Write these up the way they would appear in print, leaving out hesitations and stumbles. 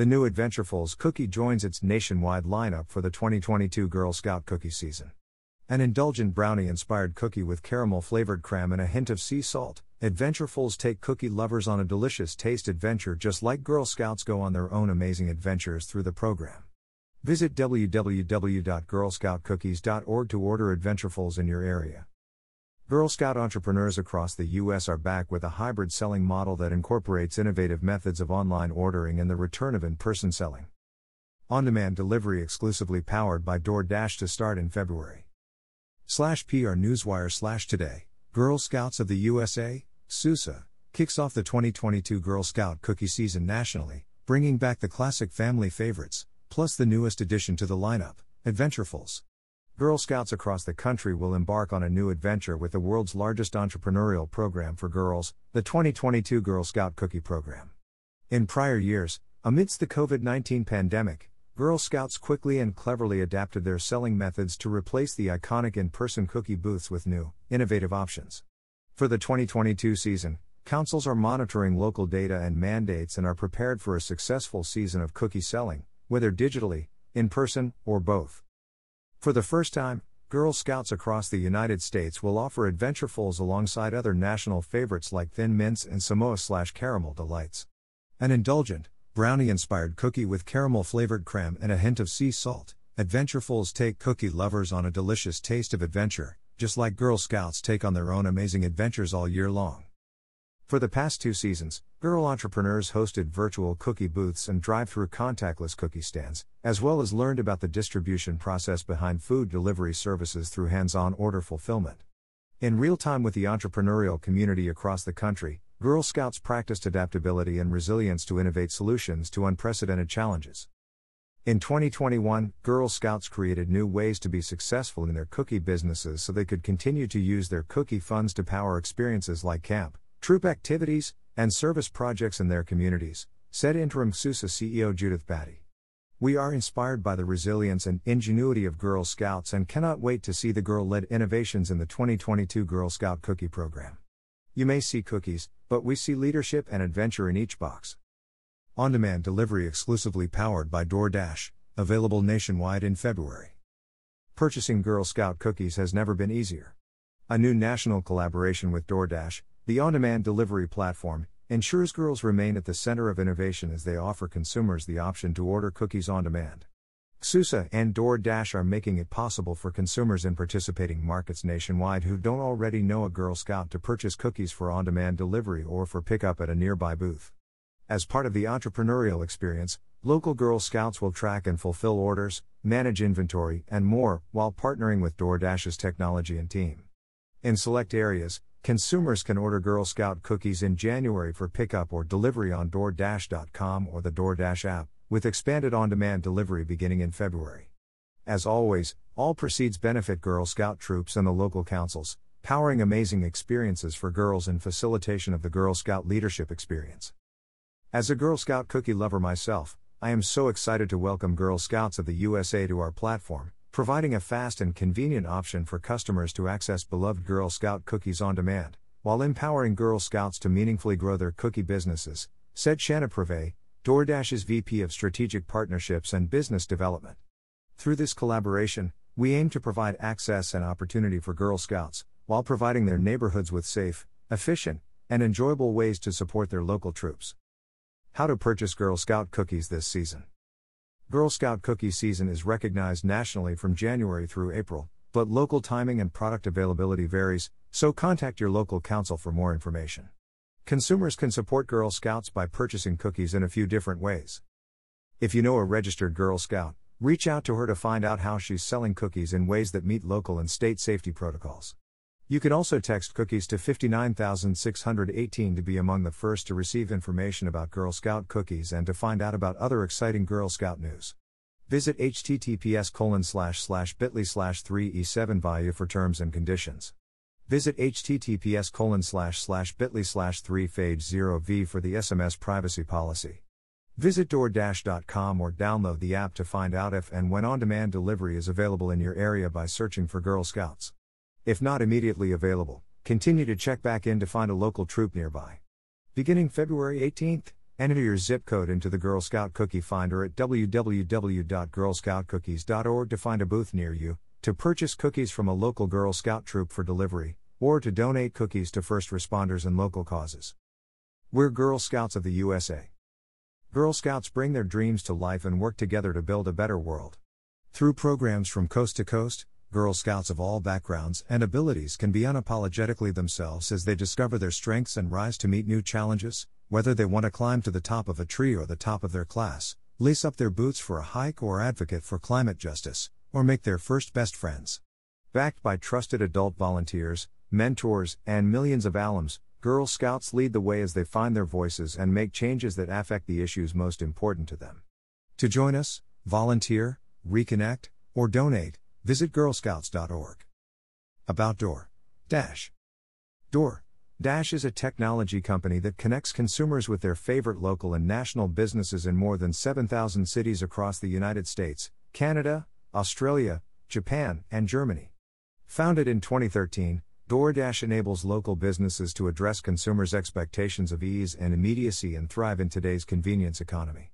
the new Adventurefuls cookie joins its nationwide lineup for the 2022 Girl Scout cookie season. An indulgent brownie-inspired cookie with caramel-flavored crème and a hint of sea salt, Adventurefuls take cookie lovers on a delicious taste adventure just like Girl Scouts go on their own amazing adventures through the program. Visit www.girlscoutcookies.org to order Adventurefuls in your area. Girl Scout entrepreneurs across the U.S. are back with a hybrid selling model that incorporates innovative methods of online ordering and the return of in-person selling. On-demand delivery exclusively powered by DoorDash to start in February. /PR Newswire/today, Girl Scouts of the USA, SUSA, kicks off the 2022 Girl Scout cookie season nationally, bringing back the classic family favorites, plus the newest addition to the lineup, Adventurefuls. Girl Scouts across the country will embark on a new adventure with the world's largest entrepreneurial program for girls, the 2022 Girl Scout Cookie Program. In prior years, amidst the COVID-19 pandemic, Girl Scouts quickly and cleverly adapted their selling methods to replace the iconic in-person cookie booths with new, innovative options. For the 2022 season, councils are monitoring local data and mandates and are prepared for a successful season of cookie selling, whether digitally, in person, or both. For the first time, Girl Scouts across the United States will offer Adventurefuls alongside other national favorites like Thin Mints and Samoa/Caramel Delights. An indulgent, brownie-inspired cookie with caramel-flavored crème and a hint of sea salt, Adventurefuls take cookie lovers on a delicious taste of adventure, just like Girl Scouts take on their own amazing adventures all year long. For the past two seasons, girl entrepreneurs hosted virtual cookie booths and drive-through contactless cookie stands, as well as learned about the distribution process behind food delivery services through hands-on order fulfillment. In real time with the entrepreneurial community across the country, Girl Scouts practiced adaptability and resilience to innovate solutions to unprecedented challenges. In 2021, Girl Scouts created new ways to be successful in their cookie businesses so they could continue to use their cookie funds to power experiences like camp, troop activities, and service projects in their communities, said interim SUSA CEO Judith Batty. "We are inspired by the resilience and ingenuity of Girl Scouts and cannot wait to see the girl-led innovations in the 2022 Girl Scout Cookie Program. You may see cookies, but we see leadership and adventure in each box." On-demand delivery exclusively powered by DoorDash, available nationwide in February. Purchasing Girl Scout cookies has never been easier. A new national collaboration with DoorDash, the on-demand delivery platform, ensures girls remain at the center of innovation as they offer consumers the option to order cookies on demand. SUSA and DoorDash are making it possible for consumers in participating markets nationwide who don't already know a Girl Scout to purchase cookies for on-demand delivery or for pickup at a nearby booth. As part of the entrepreneurial experience, local Girl Scouts will track and fulfill orders, manage inventory, and more, while partnering with DoorDash's technology and team. In select areas, consumers can order Girl Scout cookies in January for pickup or delivery on DoorDash.com or the DoorDash app, with expanded on-demand delivery beginning in February. As always, all proceeds benefit Girl Scout troops and the local councils, powering amazing experiences for girls and facilitation of the Girl Scout leadership experience. As a Girl Scout cookie lover myself, I am so excited to welcome Girl Scouts of the USA to our platform, providing a fast and convenient option for customers to access beloved Girl Scout cookies on demand, while empowering Girl Scouts to meaningfully grow their cookie businesses, said Shanna Prevay, DoorDash's VP of Strategic Partnerships and Business Development. "Through this collaboration, we aim to provide access and opportunity for Girl Scouts, while providing their neighborhoods with safe, efficient, and enjoyable ways to support their local troops." How to purchase Girl Scout cookies this season. Girl Scout cookie season is recognized nationally from January through April, but local timing and product availability varies, so contact your local council for more information. Consumers can support Girl Scouts by purchasing cookies in a few different ways. If you know a registered Girl Scout, reach out to her to find out how she's selling cookies in ways that meet local and state safety protocols. You can also text cookies to 59618 to be among the first to receive information about Girl Scout cookies and to find out about other exciting Girl Scout news. Visit https://bit.ly/3e7via for terms and conditions. Visit https://bit.ly/3phage0v for the SMS privacy policy. Visit DoorDash.com or download the app to find out if and when on-demand delivery is available in your area by searching for Girl Scouts. If not immediately available, continue to check back in to find a local troop nearby. Beginning February 18th, Enter your zip code into the Girl Scout Cookie Finder at www.girlscoutcookies.org to find a booth near you, to purchase cookies from a local Girl Scout troop for delivery, or to donate cookies to first responders and local causes. We're Girl Scouts of the USA. Girl Scouts bring their dreams to life and work together to build a better world. Through programs from coast to coast, Girl Scouts of all backgrounds and abilities can be unapologetically themselves as they discover their strengths and rise to meet new challenges. Whether they want to climb to the top of a tree or the top of their class, lace up their boots for a hike or advocate for climate justice, or make their first best friends. Backed by trusted adult volunteers, mentors, and millions of alums, Girl Scouts lead the way as they find their voices and make changes that affect the issues most important to them. To join us, volunteer, reconnect, or donate, visit girlscouts.org. About DoorDash. DoorDash is a technology company that connects consumers with their favorite local and national businesses in more than 7,000 cities across the United States, Canada, Australia, Japan, and Germany. Founded in 2013, DoorDash enables local businesses to address consumers' expectations of ease and immediacy and thrive in today's convenience economy.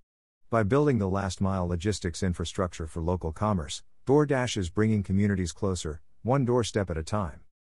By building the last-mile logistics infrastructure for local commerce, DoorDash is bringing communities closer, one doorstep at a time.